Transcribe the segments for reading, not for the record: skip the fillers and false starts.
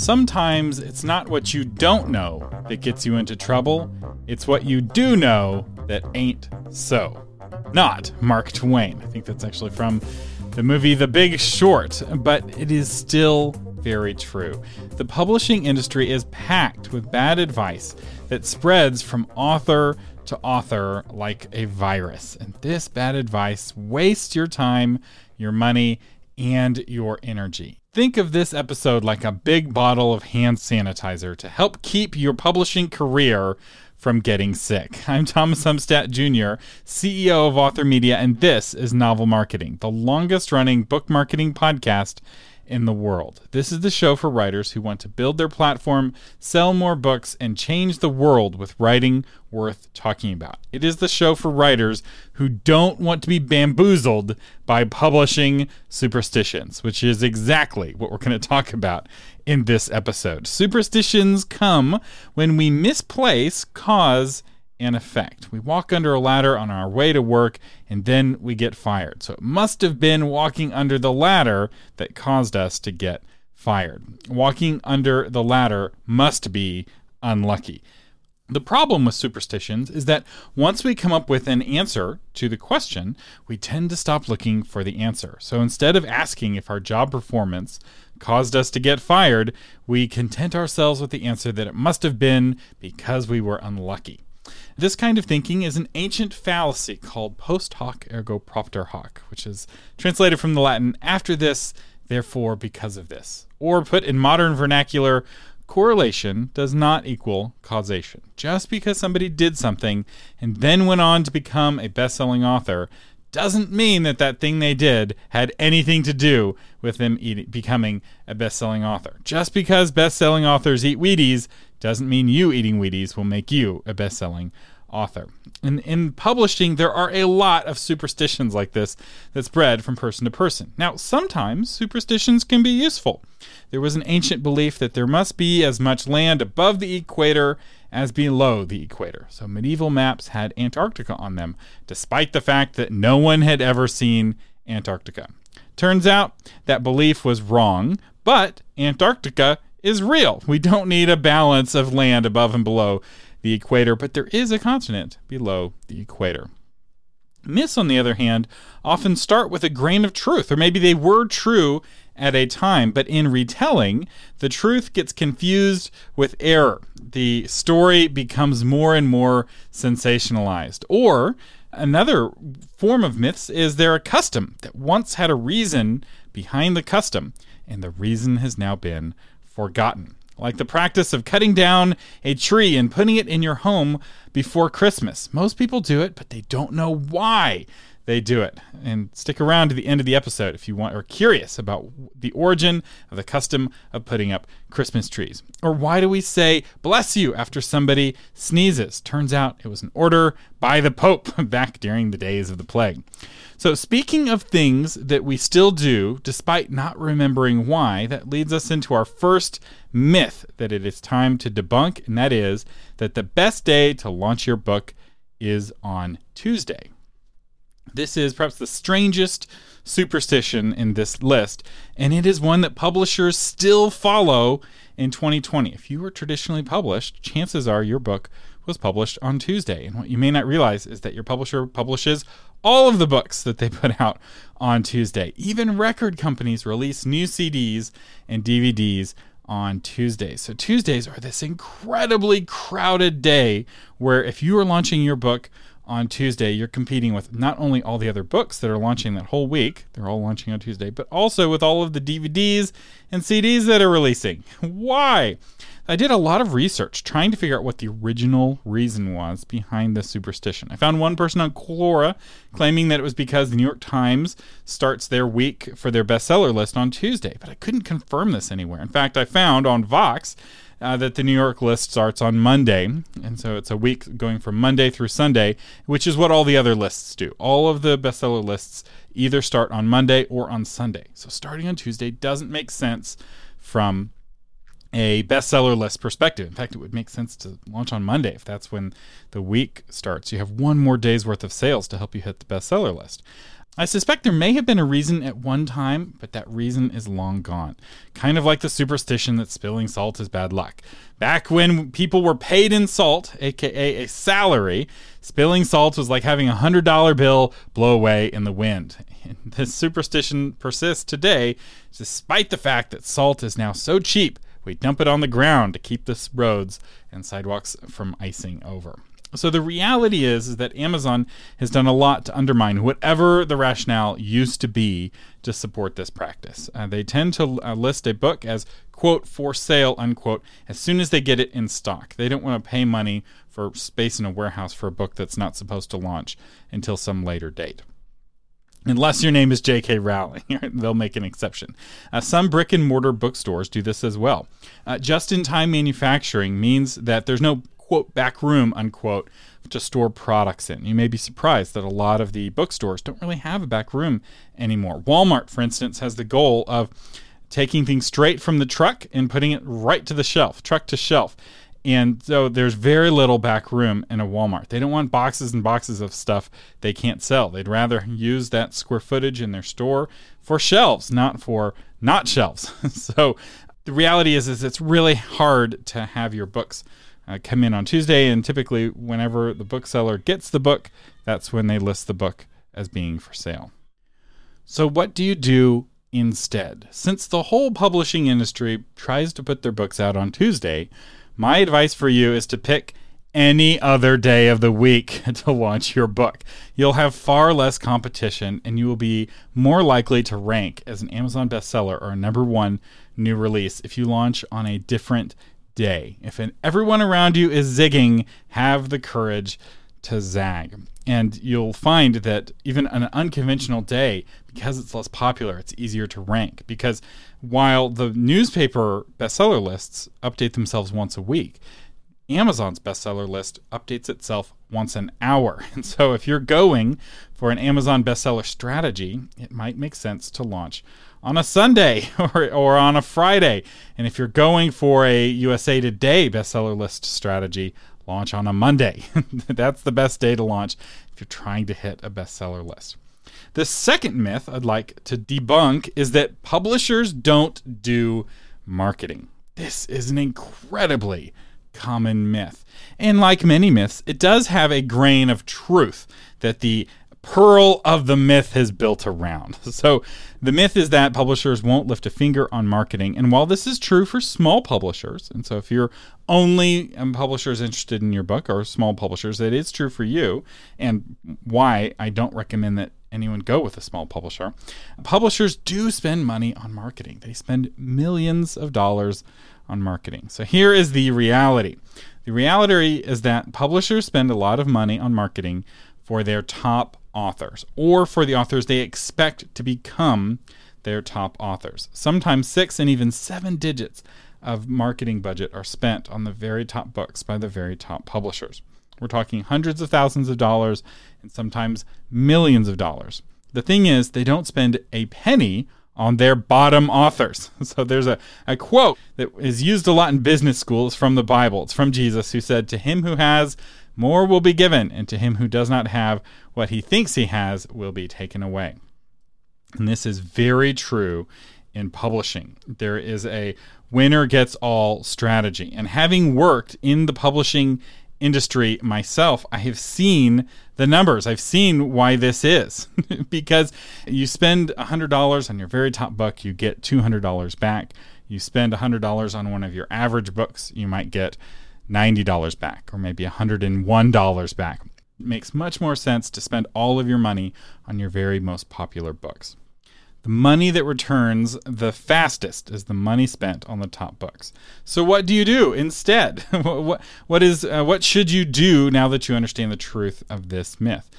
Sometimes it's not what you don't know that gets you into trouble. It's what you do know that ain't so. Not Mark Twain. I think that's actually from the movie The Big Short, but it is still very true. The publishing industry is packed with bad advice that spreads from author to author like a virus. And this bad advice wastes your time, your money, and your energy. Think of this episode like a big bottle of hand sanitizer to help keep your publishing career from getting sick. I'm Thomas Umstattd Jr., CEO of Author Media, and this is Novel Marketing, the longest-running book marketing podcast in the world. This is the show for writers who want to build their platform, sell more books, and change the world with writing worth talking about. It is the show for writers who don't want to be bamboozled by publishing superstitions, which is exactly what we're going to talk about in this episode. Superstitions come when we misplace cause and effect. We walk under a ladder on our way to work, and then we get fired. So it must have been walking under the ladder that caused us to get fired. Walking under the ladder must be unlucky. The problem with superstitions is that once we come up with an answer to the question, we tend to stop looking for the answer. So instead of asking if our job performance caused us to get fired, we content ourselves with the answer that it must have been because we were unlucky. This kind of thinking is an ancient fallacy called post hoc ergo propter hoc, which is translated from the Latin after this, therefore because of this. Or put in modern vernacular, correlation does not equal causation. Just because somebody did something and then went on to become a best-selling author doesn't mean that that thing they did had anything to do with them becoming a best-selling author. Just because best-selling authors eat Wheaties doesn't mean you eating Wheaties will make you a best-selling author. And in publishing, there are a lot of superstitions like this that spread from person to person. Now, sometimes superstitions can be useful. There was an ancient belief that there must be as much land above the equator as below the equator. So medieval maps had Antarctica on them, despite the fact that no one had ever seen Antarctica. Turns out that belief was wrong, but Antarctica is real. We don't need a balance of land above and below the equator, but there is a continent below the equator. Myths, on the other hand, often start with a grain of truth, or maybe they were true at a time, but in retelling, the truth gets confused with error. The story becomes more and more sensationalized. Or another form of myths is they're a custom that once had a reason behind the custom, and the reason has now been forgotten. Like the practice of cutting down a tree and putting it in your home before Christmas. Most people do it, but they don't know why they do it. And stick around to the end of the episode if you want, or curious about the origin of the custom of putting up Christmas trees. Or why do we say, bless you, after somebody sneezes? Turns out it was an order by the Pope back during the days of the plague. So speaking of things that we still do, despite not remembering why, that leads us into our first myth that it is time to debunk, and that is that the best day to launch your book is on Tuesday. This is perhaps the strangest superstition in this list, and it is one that publishers still follow in 2020. If you were traditionally published, chances are your book was published on Tuesday. And what you may not realize is that your publisher publishes all of the books that they put out on Tuesday. Even record companies release new CDs and DVDs on Tuesdays. So Tuesdays are this incredibly crowded day where if you are launching your book on Tuesday, you're competing with not only all the other books that are launching that whole week, they're all launching on Tuesday, but also with all of the DVDs and CDs that are releasing. Why? I did a lot of research trying to figure out what the original reason was behind this superstition. I found one person on Quora claiming that it was because the New York Times starts their week for their bestseller list on Tuesday, but I couldn't confirm this anywhere. In fact, I found on Vox that the New York list starts on Monday, and so it's a week going from Monday through Sunday, which is what all the other lists do. All of the bestseller lists either start on Monday or on Sunday. So starting on Tuesday doesn't make sense from a bestseller list perspective. In fact, it would make sense to launch on Monday if that's when the week starts. You have one more day's worth of sales to help you hit the bestseller list. I suspect there may have been a reason at one time, but that reason is long gone. Kind of like the superstition that spilling salt is bad luck. Back when people were paid in salt, aka a salary, spilling salt was like having $100 bill blow away in the wind. And this superstition persists today, despite the fact that salt is now so cheap, we dump it on the ground to keep the roads and sidewalks from icing over. So the reality is that Amazon has done a lot to undermine whatever the rationale used to be to support this practice. They tend to list a book as, quote, for sale, unquote, as soon as they get it in stock. They don't want to pay money for space in a warehouse for a book that's not supposed to launch until some later date. Unless your name is J.K. Rowling, they'll make an exception. Some brick-and-mortar bookstores do this as well. Just-in-time manufacturing means that there's no, quote, back room, unquote, to store products in. You may be surprised that a lot of the bookstores don't really have a back room anymore. Walmart, for instance, has the goal of taking things straight from the truck and putting it right to the shelf, truck to shelf. And so there's very little back room in a Walmart. They don't want boxes and boxes of stuff they can't sell. They'd rather use that square footage in their store for shelves, not for not shelves. So the reality is it's really hard to have your books come in on Tuesday. And typically whenever the bookseller gets the book, that's when they list the book as being for sale. So what do you do instead? Since the whole publishing industry tries to put their books out on Tuesday, my advice for you is to pick any other day of the week to launch your book. You'll have far less competition and you will be more likely to rank as an Amazon bestseller or a number one new release if you launch on a different day. If everyone around you is zigging, have the courage to zag. And you'll find that even an unconventional day, because it's less popular, it's easier to rank. Because while the newspaper bestseller lists update themselves once a week, Amazon's bestseller list updates itself once an hour. And so if you're going for an Amazon bestseller strategy, it might make sense to launch on a Sunday or on a Friday. And if you're going for a USA Today bestseller list strategy, launch on a Monday. That's the best day to launch if you're trying to hit a bestseller list. The second myth I'd like to debunk is that publishers don't do marketing. This is an incredibly common myth. And like many myths, it does have a grain of truth that the pearl of the myth has built around. So the myth is that publishers won't lift a finger on marketing. And while this is true for small publishers, and so if you're only publishers interested in your book or small publishers, it is true for you, and why I don't recommend that anyone go with a small publisher. Publishers do spend money on marketing. They spend millions of dollars on marketing. So here is the reality. The reality is that publishers spend a lot of money on marketing for their top authors, or for the authors they expect to become their top authors. Sometimes 6 and even 7 digits of marketing budget are spent on the very top books by the very top publishers. We're talking hundreds of thousands of dollars and sometimes millions of dollars. The thing is, they don't spend a penny on their bottom authors. So there's a quote that is used a lot in business school. It's from the Bible. It's from Jesus, who said, "To him who has, more will be given, and to him who does not have, what he thinks he has will be taken away." And this is very true in publishing. There is a winner gets all strategy. And having worked in the publishing industry myself, I have seen the numbers. I've seen why this is. Because you spend $100 on your very top book, you get $200 back. You spend $100 on one of your average books, you might get $90 back, or maybe $101 back. It makes much more sense to spend all of your money on your very most popular books. The money that returns the fastest is the money spent on the top books. So what do you do instead? What should you do now that you understand the truth of this myth?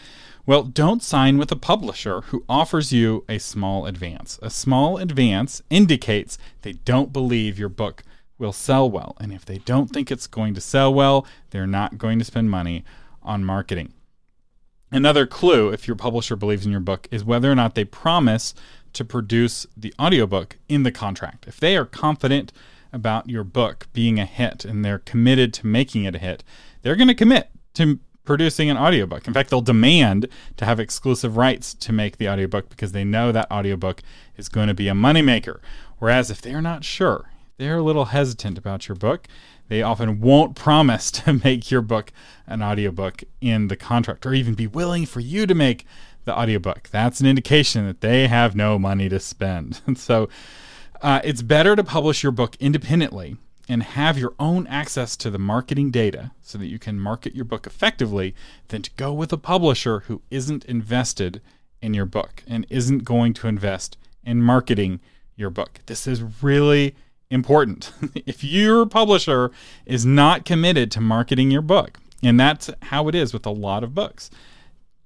Well, don't sign with a publisher who offers you a small advance. A small advance indicates they don't believe your book will sell well. And if they don't think it's going to sell well, they're not going to spend money on marketing. Another clue, if your publisher believes in your book, is whether or not they promise to produce the audiobook in the contract. If they are confident about your book being a hit and they're committed to making it a hit, they're going to commit to producing an audiobook. In fact, they'll demand to have exclusive rights to make the audiobook because they know that audiobook is going to be a moneymaker. Whereas if they're not sure, they're a little hesitant about your book, they often won't promise to make your book an audiobook in the contract or even be willing for you to make the audiobook. That's an indication that they have no money to spend. And so it's better to publish your book independently and have your own access to the marketing data so that you can market your book effectively than to go with a publisher who isn't invested in your book and isn't going to invest in marketing your book. This is really important. If your publisher is not committed to marketing your book, and that's how it is with a lot of books,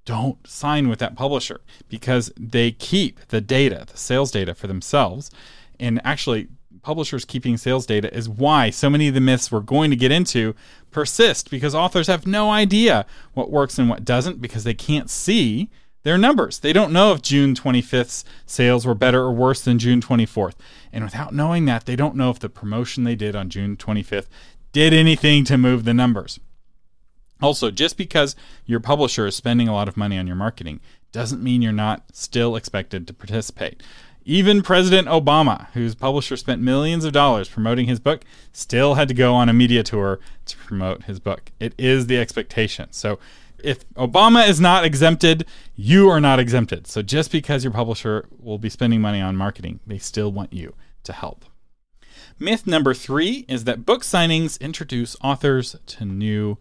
don't sign with that publisher because they keep the data, the sales data for themselves. And actually, publishers keeping sales data is why so many of the myths we're going to get into persist, because authors have no idea what works and what doesn't because they can't see their numbers. They don't know if June 25th's sales were better or worse than June 24th. And without knowing that, they don't know if the promotion they did on June 25th did anything to move the numbers. Also, just because your publisher is spending a lot of money on your marketing doesn't mean you're not still expected to participate. Even President Obama, whose publisher spent millions of dollars promoting his book, still had to go on a media tour to promote his book. It is the expectation. So if Obama is not exempted, you are not exempted. So just because your publisher will be spending money on marketing, they still want you to help. Myth number 3 is that book signings introduce authors to new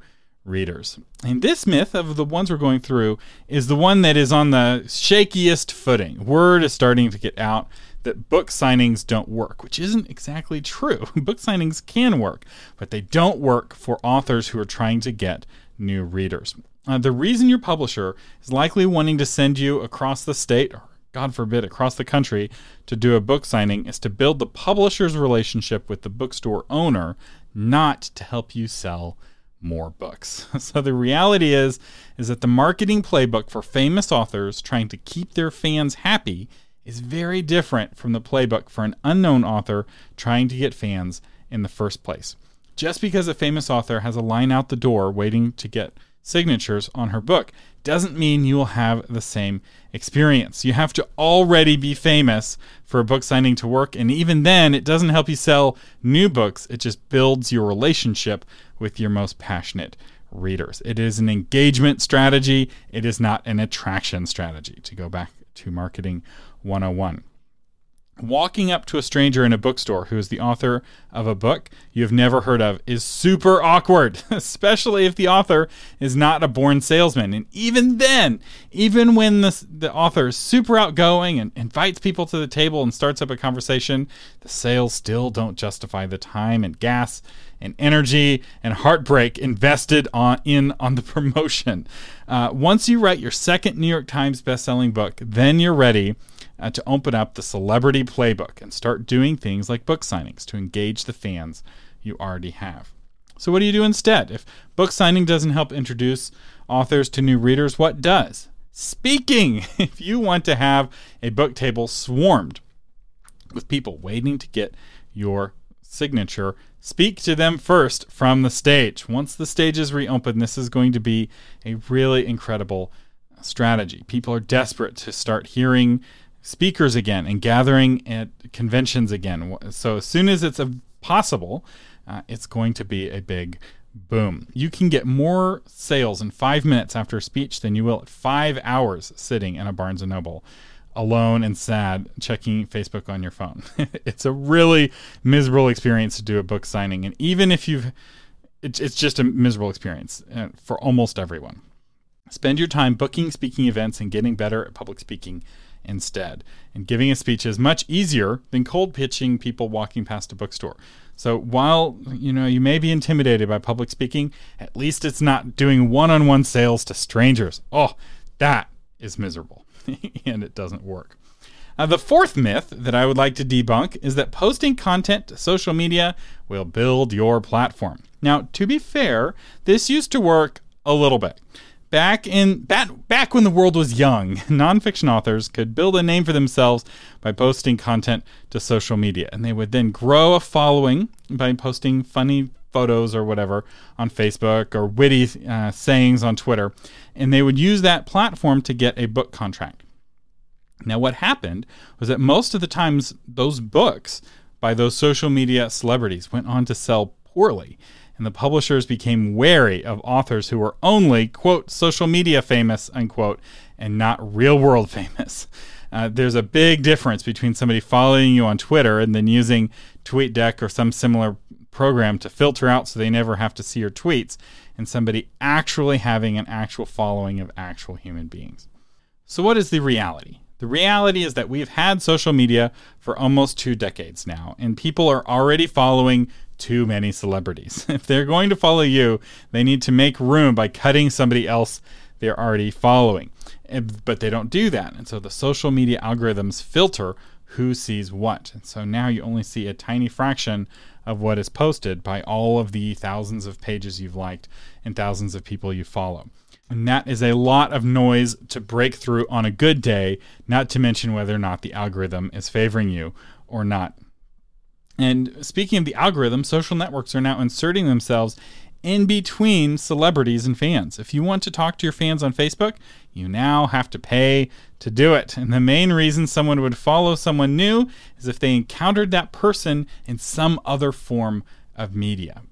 readers. And this myth of the ones we're going through is the one that is on the shakiest footing. Word is starting to get out that book signings don't work, which isn't exactly true. Book signings can work, but they don't work for authors who are trying to get new readers. The reason your publisher is likely wanting to send you across the state, or God forbid, across the country to do a book signing is to build the publisher's relationship with the bookstore owner, not to help you sell more books. So the reality is that the marketing playbook for famous authors trying to keep their fans happy is very different from the playbook for an unknown author trying to get fans in the first place. Just because a famous author has a line out the door waiting to get signatures on her book doesn't mean you will have the same experience. You have to already be famous for a book signing to work, and even then it doesn't help you sell new books. It just builds your relationship with your most passionate readers. It is an engagement strategy. It is not an attraction strategy, to go back to marketing 101. Walking up to a stranger in a bookstore who is the author of a book you've never heard of is super awkward, especially if the author is not a born salesman. And even then, even when the author is super outgoing and invites people to the table and starts up a conversation, the sales still don't justify the time and gas and energy and heartbreak invested on the promotion. Once you write your second New York Times bestselling book, then you're ready to open up the celebrity playbook and start doing things like book signings to engage the fans you already have. So what do you do instead? If book signing doesn't help introduce authors to new readers, what does? Speaking! If you want to have a book table swarmed with people waiting to get your signature, speak to them first from the stage. Once the stage is reopened, this is going to be a really incredible strategy. People are desperate to start hearing speakers again and gathering at conventions again. So as soon as it's possible, it's going to be a big boom. You can get more sales in 5 minutes after a speech than you will at 5 hours sitting in a Barnes & Noble alone and sad, checking Facebook on your phone. It's a really miserable experience to do a book signing. And even if it's just a miserable experience for almost everyone. Spend your time booking speaking events and getting better at public speaking instead. And giving a speech is much easier than cold pitching people walking past a bookstore. So while you may be intimidated by public speaking, at least it's not doing one-on-one sales to strangers. Oh, that is miserable. And it doesn't work. The fourth myth that I would like to debunk is that posting content to social media will build your platform. Now, to be fair, this used to work a little bit. Back when the world was young, nonfiction authors could build a name for themselves by posting content to social media, and they would then grow a following by posting funny photos or whatever on Facebook, or witty sayings on Twitter, and they would use that platform to get a book contract. Now, what happened was that most of the times those books by those social media celebrities went on to sell poorly, and the publishers became wary of authors who were only, quote, social media famous, unquote, and not real world famous. There's a big difference between somebody following you on Twitter and then using TweetDeck or some similar program to filter out so they never have to see your tweets, and somebody actually having an actual following of actual human beings. So what is the reality? The reality is that we've had social media for almost 2 decades now, and people are already following too many celebrities. If they're going to follow you, they need to make room by cutting somebody else they're already following. But they don't do that. And so the social media algorithms filter who sees what. And so now you only see a tiny fraction of what is posted by all of the thousands of pages you've liked and thousands of people you follow. And that is a lot of noise to break through on a good day, not to mention whether or not the algorithm is favoring you or not. And speaking of the algorithm, social networks are now inserting themselves in between celebrities and fans. If you want to talk to your fans on Facebook, you now have to pay to do it. And the main reason someone would follow someone new is if they encountered that person in some other form of media.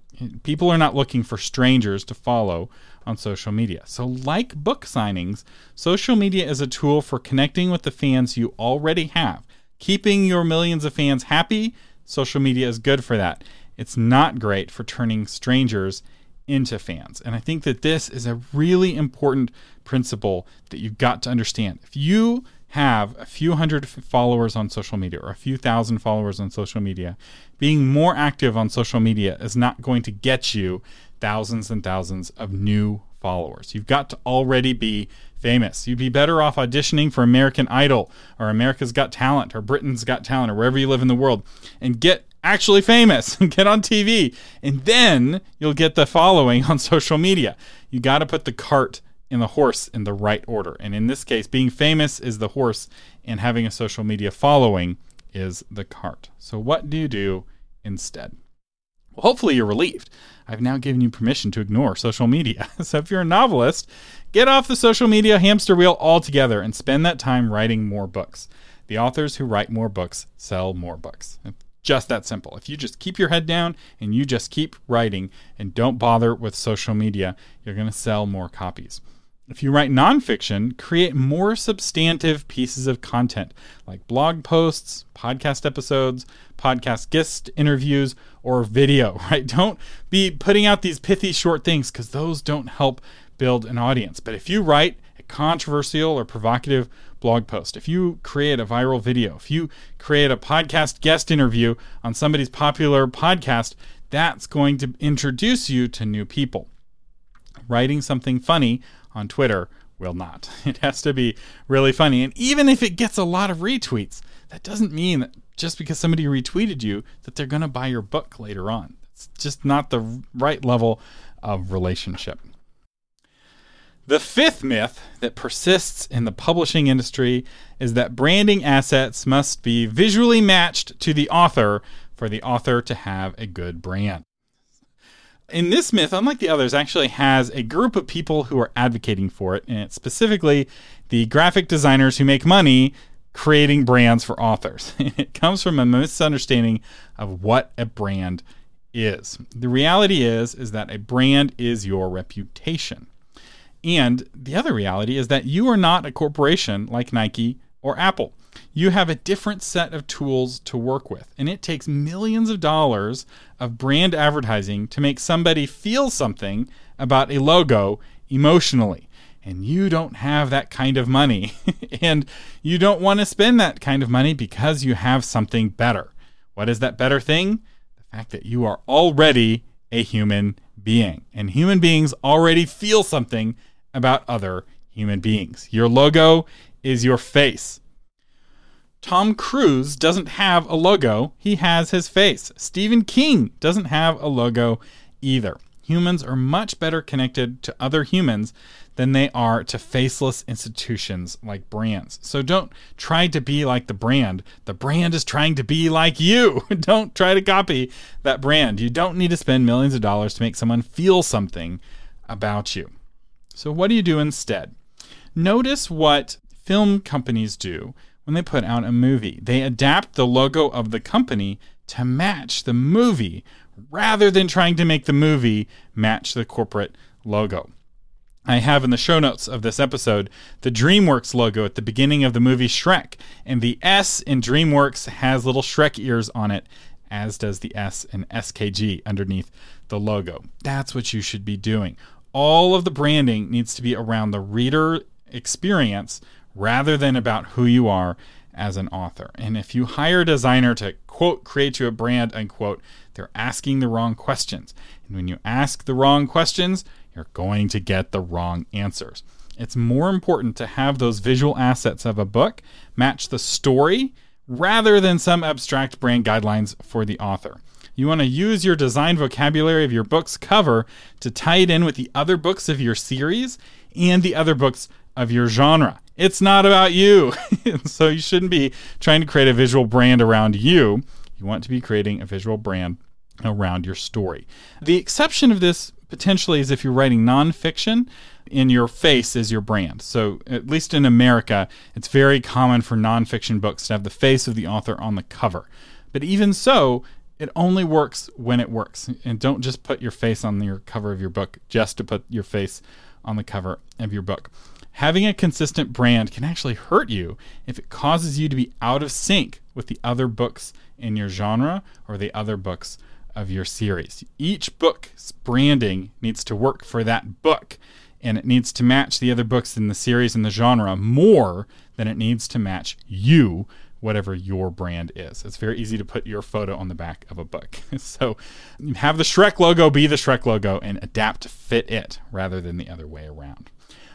People are not looking for strangers to follow on social media. So like book signings, social media is a tool for connecting with the fans you already have. Keeping your millions of fans happy, social media is good for that. It's not great for turning strangers into fans. And I think that this is a really important principle that you've got to understand. If you have a few hundred followers on social media or a few thousand followers on social media, being more active on social media is not going to get you thousands and thousands of new followers. You've got to already be famous. You'd be better off auditioning for American Idol or America's Got Talent or Britain's Got Talent or wherever you live in the world and get actually famous and get on TV, and then you'll get the following on social media. You got to put the cart and the horse in the right order. And in this case, being famous is the horse and having a social media following is the cart. So what do you do instead? Well, hopefully you're relieved. I've now given you permission to ignore social media. So if you're a novelist, get off the social media hamster wheel altogether and spend that time writing more books. The authors who write more books sell more books. It's just that simple. If you just keep your head down and you just keep writing and don't bother with social media, you're going to sell more copies. If you write nonfiction, create more substantive pieces of content like blog posts, podcast episodes, podcast guest interviews, or video, right? Don't be putting out these pithy short things because those don't help build an audience. But if you write a controversial or provocative blog post, if you create a viral video, if you create a podcast guest interview on somebody's popular podcast, that's going to introduce you to new people. Writing something funny on Twitter will not. It has to be really funny. And even if it gets a lot of retweets, that doesn't mean that just because somebody retweeted you that they're going to buy your book later on. It's just not the right level of relationship. The 5th myth that persists in the publishing industry is that branding assets must be visually matched to the author for the author to have a good brand. In this myth, unlike the others, actually has a group of people who are advocating for it, and it's specifically the graphic designers who make money creating brands for authors. It comes from a misunderstanding of what a brand is. The reality is that a brand is your reputation. And the other reality is that you are not a corporation like Nike or Apple. You have a different set of tools to work with, and it takes millions of dollars of brand advertising to make somebody feel something about a logo emotionally. And you don't have that kind of money, and you don't want to spend that kind of money because you have something better. What is that better thing? The fact that you are already a human being, and human beings already feel something about other human beings. Your logo is your face. Tom Cruise doesn't have a logo. He has his face. Stephen King doesn't have a logo either. humans are much better connected to other humans than they are to faceless institutions like brands. So don't try to be like the brand. The brand is trying to be like you. Don't try to copy that brand. You don't need to spend millions of dollars to make someone feel something about you. So what do you do instead? Notice what film companies do when they put out a movie. They adapt the logo of the company to match the movie rather than trying to make the movie match the corporate logo. I have in the show notes of this episode the DreamWorks logo at the beginning of the movie Shrek, and the S in DreamWorks has little Shrek ears on it, as does the S in SKG underneath the logo. That's what you should be doing. All of the branding needs to be around the reader experience rather than about who you are as an author. And if you hire a designer to, quote, create you a brand, unquote, they're asking the wrong questions. And when you ask the wrong questions, you're going to get the wrong answers. It's more important to have those visual assets of a book match the story rather than some abstract brand guidelines for the author. You want to use your design vocabulary of your book's cover to tie it in with the other books of your series and the other books of your genre. It's not about you. So you shouldn't be trying to create a visual brand around you. You want to be creating a visual brand around your story. The exception of this potentially is if you're writing nonfiction, in your face is your brand. So at least in America, it's very common for nonfiction books to have the face of the author on the cover. But even so, it only works when it works. And don't just put your face on your cover of your book just to put your face on the cover of your book. Having a consistent brand can actually hurt you if it causes you to be out of sync with the other books in your genre or the other books of your series. Each book's branding needs to work for that book, and it needs to match the other books in the series and the genre more than it needs to match you, whatever your brand is. It's very easy to put your photo on the back of a book. So have the Shrek logo be the Shrek logo and adapt to fit it rather than the other way around.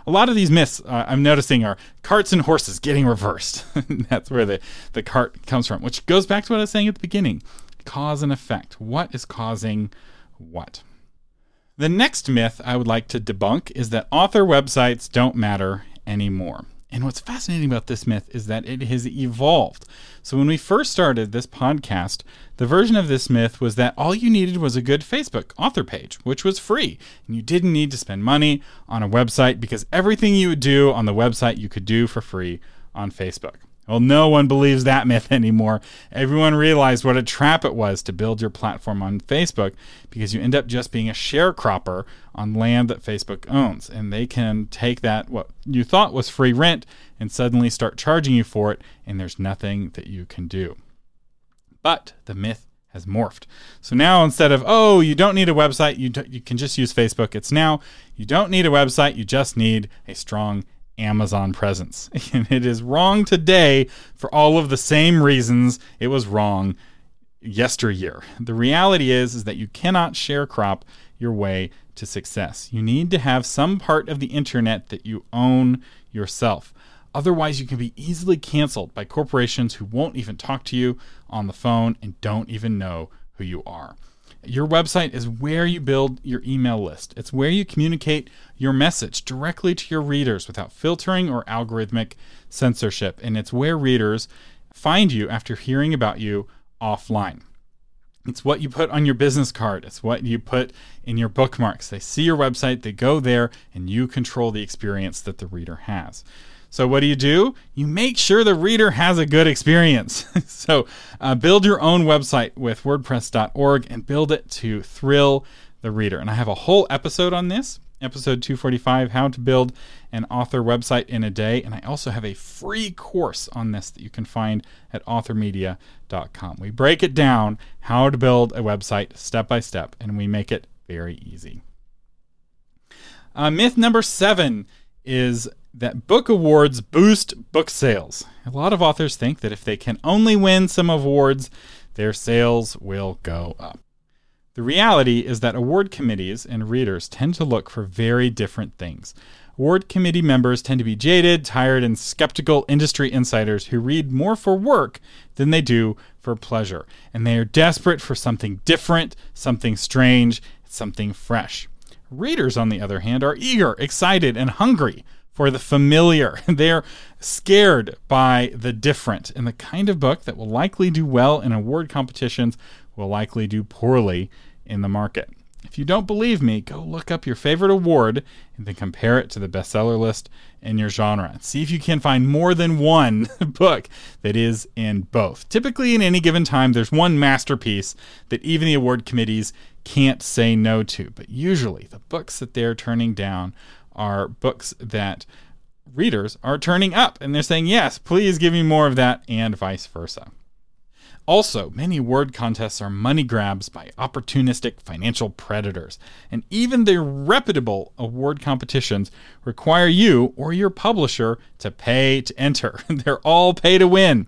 A lot of these myths I'm noticing are carts and horses getting reversed. That's where the cart comes from, which goes back to what I was saying at the beginning. Cause and effect. What is causing what? The next myth I would like to debunk is that author websites don't matter anymore. And what's fascinating about this myth is that it has evolved. So when we first started this podcast, the version of this myth was that all you needed was a good Facebook author page, which was free. And you didn't need to spend money on a website because everything you would do on the website you could do for free on Facebook. Well, no one believes that myth anymore. Everyone realized what a trap it was to build your platform on Facebook because you end up just being a sharecropper on land that Facebook owns. And they can take that, what you thought was free rent, and suddenly start charging you for it, and there's nothing that you can do. But the myth has morphed. So now instead of, oh, you don't need a website, you can just use Facebook. It's now, you don't need a website, you just need a strong Amazon presence. And it is wrong today for all of the same reasons it was wrong yesteryear. The reality is that you cannot sharecrop your way to success. You need to have some part of the internet that you own yourself. Otherwise, you can be easily canceled by corporations who won't even talk to you on the phone and don't even know who you are. Your website is where you build your email list. It's where you communicate your message directly to your readers without filtering or algorithmic censorship. And it's where readers find you after hearing about you offline. It's what you put on your business card. It's what you put in your bookmarks. They see your website, they go there, and you control the experience that the reader has. So what do? You make sure the reader has a good experience. So build your own website with WordPress.org and build it to thrill the reader. And I have a whole episode on this, episode 245, how to build an author website in a day. And I also have a free course on this that you can find at authormedia.com. We break it down, how to build a website step by step, and we make it very easy. Myth number 7 is that book awards boost book sales. A lot of authors think that if they can only win some awards, their sales will go up. The reality is that award committees and readers tend to look for very different things. Award committee members tend to be jaded, tired, and skeptical industry insiders who read more for work than they do for pleasure. And they are desperate for something different, something strange, something fresh. Readers, on the other hand, are eager, excited, and hungry for the familiar. They're scared by the different. And the kind of book that will likely do well in award competitions will likely do poorly in the market. If you don't believe me, go look up your favorite award and then compare it to the bestseller list in your genre. See if you can find more than one book that is in both. Typically, in any given time, there's one masterpiece that even the award committees can't say no to. But usually, the books that they're turning down are books that readers are turning up. And they're saying, yes, please give me more of that, and vice versa. Also, many award contests are money grabs by opportunistic financial predators, and even their reputable award competitions require you or your publisher to pay to enter. They're all pay to win,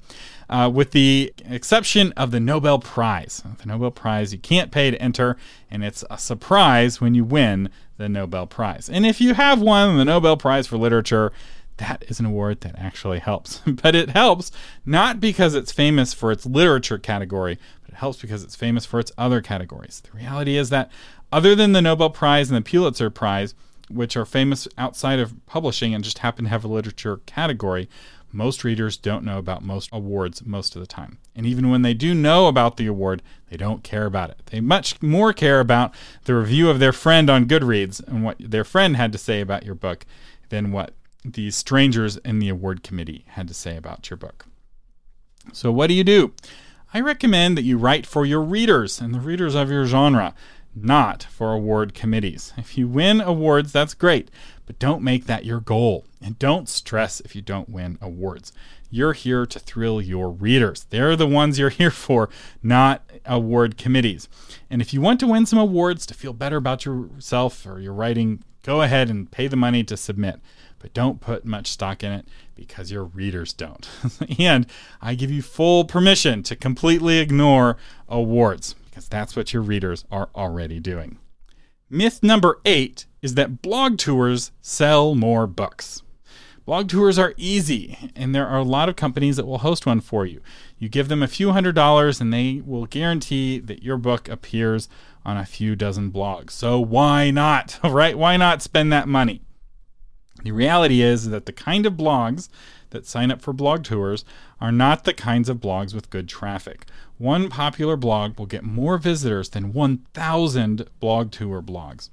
with the exception of the Nobel Prize. The Nobel Prize, you can't pay to enter, and it's a surprise when you win the Nobel Prize. And if you have won the Nobel Prize for Literature, that is an award that actually helps. But it helps not because it's famous for its literature category, but it helps because it's famous for its other categories. The reality is that other than the Nobel Prize and the Pulitzer Prize, which are famous outside of publishing and just happen to have a literature category, most readers don't know about most awards most of the time. And even when they do know about the award, they don't care about it. They much more care about the review of their friend on Goodreads and what their friend had to say about your book than what the strangers in the award committee had to say about your book. So what do? I recommend that you write for your readers and the readers of your genre, not for award committees. If you win awards, that's great, but don't make that your goal. And don't stress if you don't win awards. You're here to thrill your readers. They're the ones you're here for, not award committees. And if you want to win some awards to feel better about yourself or your writing, go ahead and pay the money to submit. But don't put much stock in it because your readers don't. And I give you full permission to completely ignore awards because that's what your readers are already doing. Myth number 8 is that blog tours sell more books. Blog tours are easy, and there are a lot of companies that will host one for you. You give them a few $100s, and they will guarantee that your book appears on a few dozen blogs. So why not, right? Why not spend that money? The reality is that the kind of blogs that sign up for blog tours are not the kinds of blogs with good traffic. One popular blog will get more visitors than 1,000 blog tour blogs.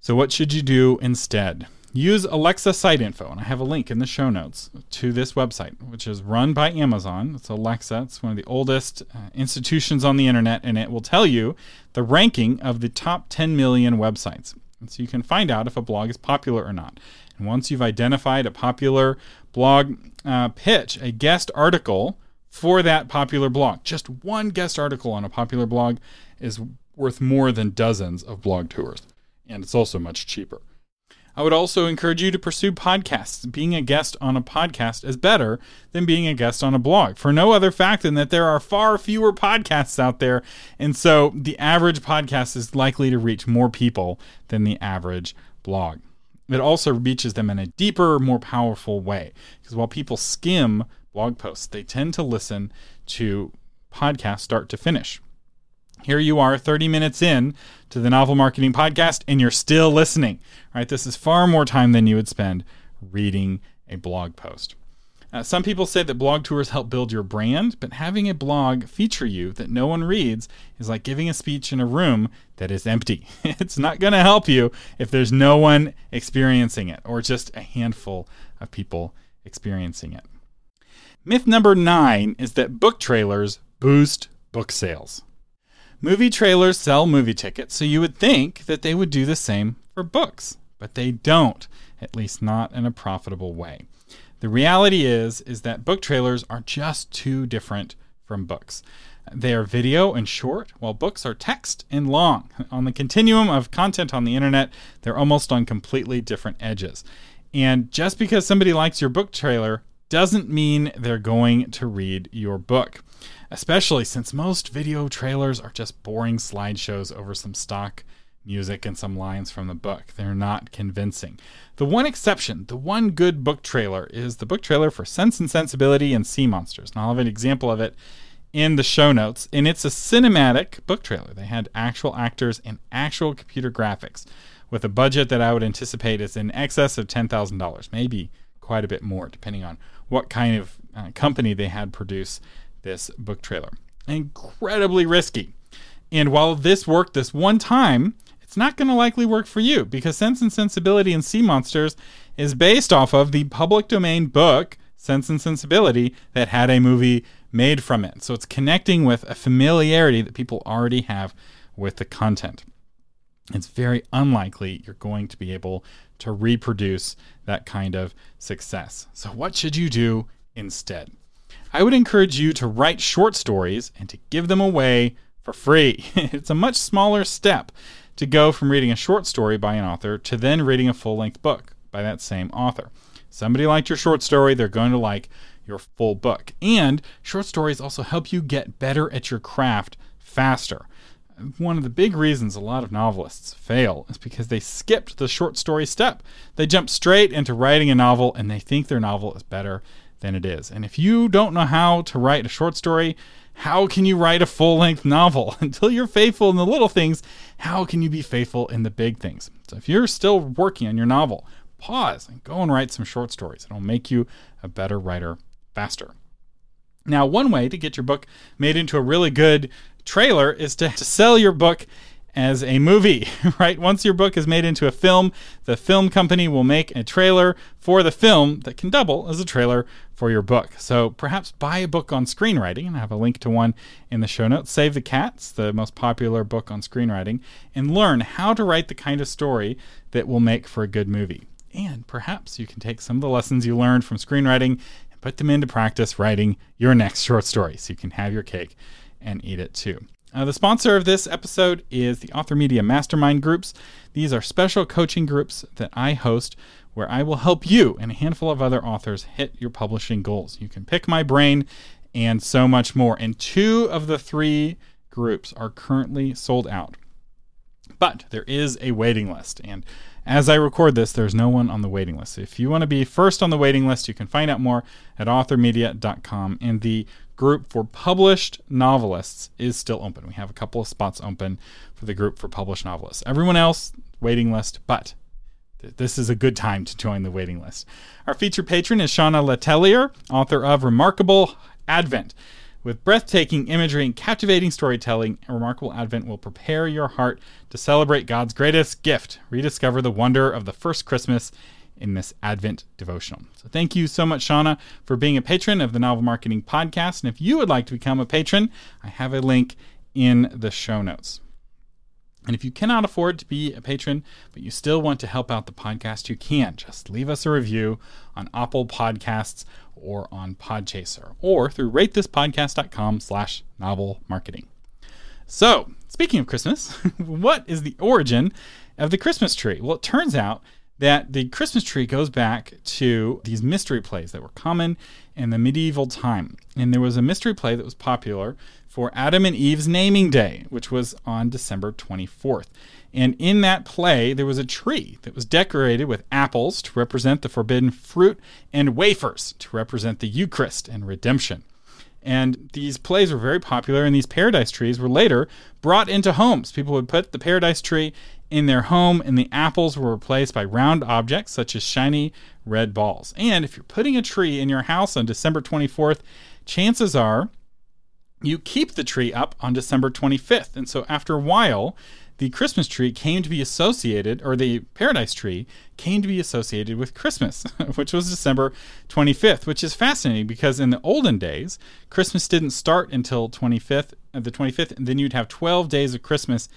So what should you do instead? Use Alexa Site Info, and I have a link in the show notes to this website, which is run by Amazon. It's Alexa. It's one of the oldest institutions on the internet, and it will tell you the ranking of the top 10 million websites. So you can find out if a blog is popular or not. And once you've identified a popular blog, pitch a guest article for that popular blog. Just one guest article on a popular blog is worth more than dozens of blog tours. And it's also much cheaper. I would also encourage you to pursue podcasts. Being a guest on a podcast is better than being a guest on a blog for no other fact than that there are far fewer podcasts out there. And so the average podcast is likely to reach more people than the average blog. It also reaches them in a deeper, more powerful way. Because while people skim blog posts, they tend to listen to podcasts start to finish. Here you are 30 minutes in to the Novel Marketing Podcast, and you're still listening, right? This is far more time than you would spend reading a blog post. Some people say that blog tours help build your brand, but having a blog feature you that no one reads is like giving a speech in a room that is empty. It's not going to help you if there's no one experiencing it or just a handful of people experiencing it. Myth number 9 is that book trailers boost book sales. Movie trailers sell movie tickets, so you would think that they would do the same for books, but they don't, at least not in a profitable way. The reality is that book trailers are just too different from books. They are video and short, while books are text and long. On the continuum of content on the internet, they're almost on completely different edges. And just because somebody likes your book trailer doesn't mean they're going to read your book, especially since most video trailers are just boring slideshows over some stock music and some lines from the book. They're not convincing. The one exception, the one good book trailer, is the book trailer for Sense and Sensibility and Sea Monsters. And I'll have an example of it in the show notes. And it's a cinematic book trailer. They had actual actors and actual computer graphics with a budget that I would anticipate is in excess of $10,000, maybe quite a bit more, depending on what kind of company they had produce this book trailer. Incredibly risky. And while this worked this one time, it's not going to likely work for you, because Sense and Sensibility and Sea Monsters is based off of the public domain book Sense and Sensibility that had a movie made from it. So it's connecting with a familiarity that people already have with the content. It's very unlikely you're going to be able to reproduce that kind of success. So what should you do instead? I would encourage you to write short stories and to give them away for free. It's a much smaller step to go from reading a short story by an author to then reading a full-length book by that same author. Somebody liked your short story, they're going to like your full book. And short stories also help you get better at your craft faster. One of the big reasons a lot of novelists fail is because they skipped the short story step. They jump straight into writing a novel and they think their novel is better than it is. And if you don't know how to write a short story, how can you write a full-length novel? Until you're faithful in the little things, how can you be faithful in the big things? So if you're still working on your novel, pause and go and write some short stories. It'll make you a better writer faster. Now, one way to get your book made into a really good trailer is to sell your book as a movie, right? Once your book is made into a film, the film company will make a trailer for the film that can double as a trailer for your book. So perhaps buy a book on screenwriting, and I have a link to one in the show notes. Save the Cat's the most popular book on screenwriting, and learn how to write the kind of story that will make for a good movie. And perhaps you can take some of the lessons you learned from screenwriting and put them into practice writing your next short story, so you can have your cake and eat it too. The sponsor of this episode is the Author Media Mastermind Groups. These are special coaching groups that I host where I will help you and a handful of other authors hit your publishing goals. You can pick my brain and so much more. And two of the three groups are currently sold out. But there is a waiting list. And as I record this, there's no one on the waiting list. If you want to be first on the waiting list, you can find out more at authormedia.com. And the group for published novelists is still open. We have a couple of spots open for the group for published novelists. Everyone else, waiting list, but this is a good time to join the waiting list. Our featured patron is Shauna Letellier, author of Remarkable Advent. With breathtaking imagery and captivating storytelling, Remarkable Advent will prepare your heart to celebrate God's greatest gift. Rediscover the wonder of the first Christmas in this Advent devotional. So thank you so much, Shauna, for being a patron of the Novel Marketing Podcast. And if you would like to become a patron, I have a link in the show notes. And if you cannot afford to be a patron, but you still want to help out the podcast, you can. Just leave us a review on Apple Podcasts or on Podchaser, or through ratethispodcast.com/novelmarketing. So, speaking of Christmas, what is the origin of the Christmas tree? Well, it turns out that the Christmas tree goes back to these mystery plays that were common in the medieval time. And there was a mystery play that was popular for Adam and Eve's naming day, which was on December 24th. And in that play, there was a tree that was decorated with apples to represent the forbidden fruit and wafers to represent the Eucharist and redemption. And these plays were very popular, and these paradise trees were later brought into homes. People would put the paradise tree in their home, and the apples were replaced by round objects such as shiny red balls. And if you're putting a tree in your house on December 24th, chances are you keep the tree up on December 25th. And so after a while, the Christmas tree came to be associated, or the paradise tree came to be associated with Christmas, which was December 25th, which is fascinating because in the olden days, Christmas didn't start until the 25th, and then you'd have 12 days of Christmas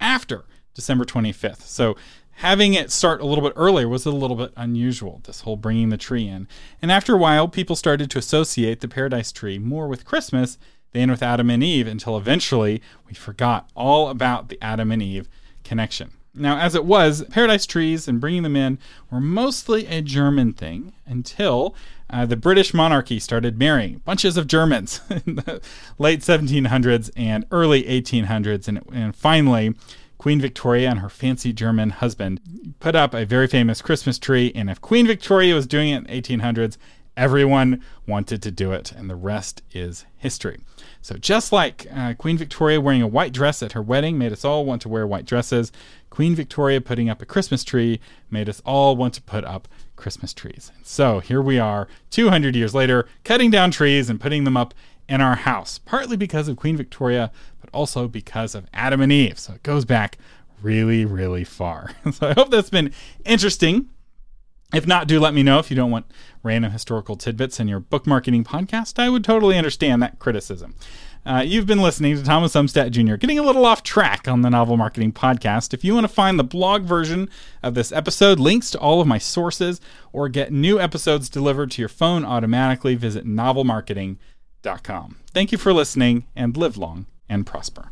after December 25th. So having it start a little bit earlier was a little bit unusual, this whole bringing the tree in. And after a while, people started to associate the paradise tree more with Christmas than with Adam and Eve, until eventually we forgot all about the Adam and Eve connection. Now, as it was, paradise trees and bringing them in were mostly a German thing until the British monarchy started marrying bunches of Germans in the late 1700s and early 1800s. And finally, Queen Victoria and her fancy German husband put up a very famous Christmas tree. And if Queen Victoria was doing it in the 1800s, Everyone wanted to do it, and the rest is history. So just like Queen Victoria wearing a white dress at her wedding made us all want to wear white dresses, Queen Victoria putting up a Christmas tree made us all want to put up Christmas trees. And so here we are, 200 years later, cutting down trees and putting them up in our house, partly because of Queen Victoria, but also because of Adam and Eve. So it goes back really, really far. So I hope that's been interesting. If not, do let me know if you don't want random historical tidbits in your book marketing podcast. I would totally understand that criticism. You've been listening to Thomas Umstattd Jr. getting a little off track on the Novel Marketing Podcast. If you want to find the blog version of this episode, links to all of my sources, or get new episodes delivered to your phone automatically, visit novelmarketing.com. Thank you for listening, and live long and prosper.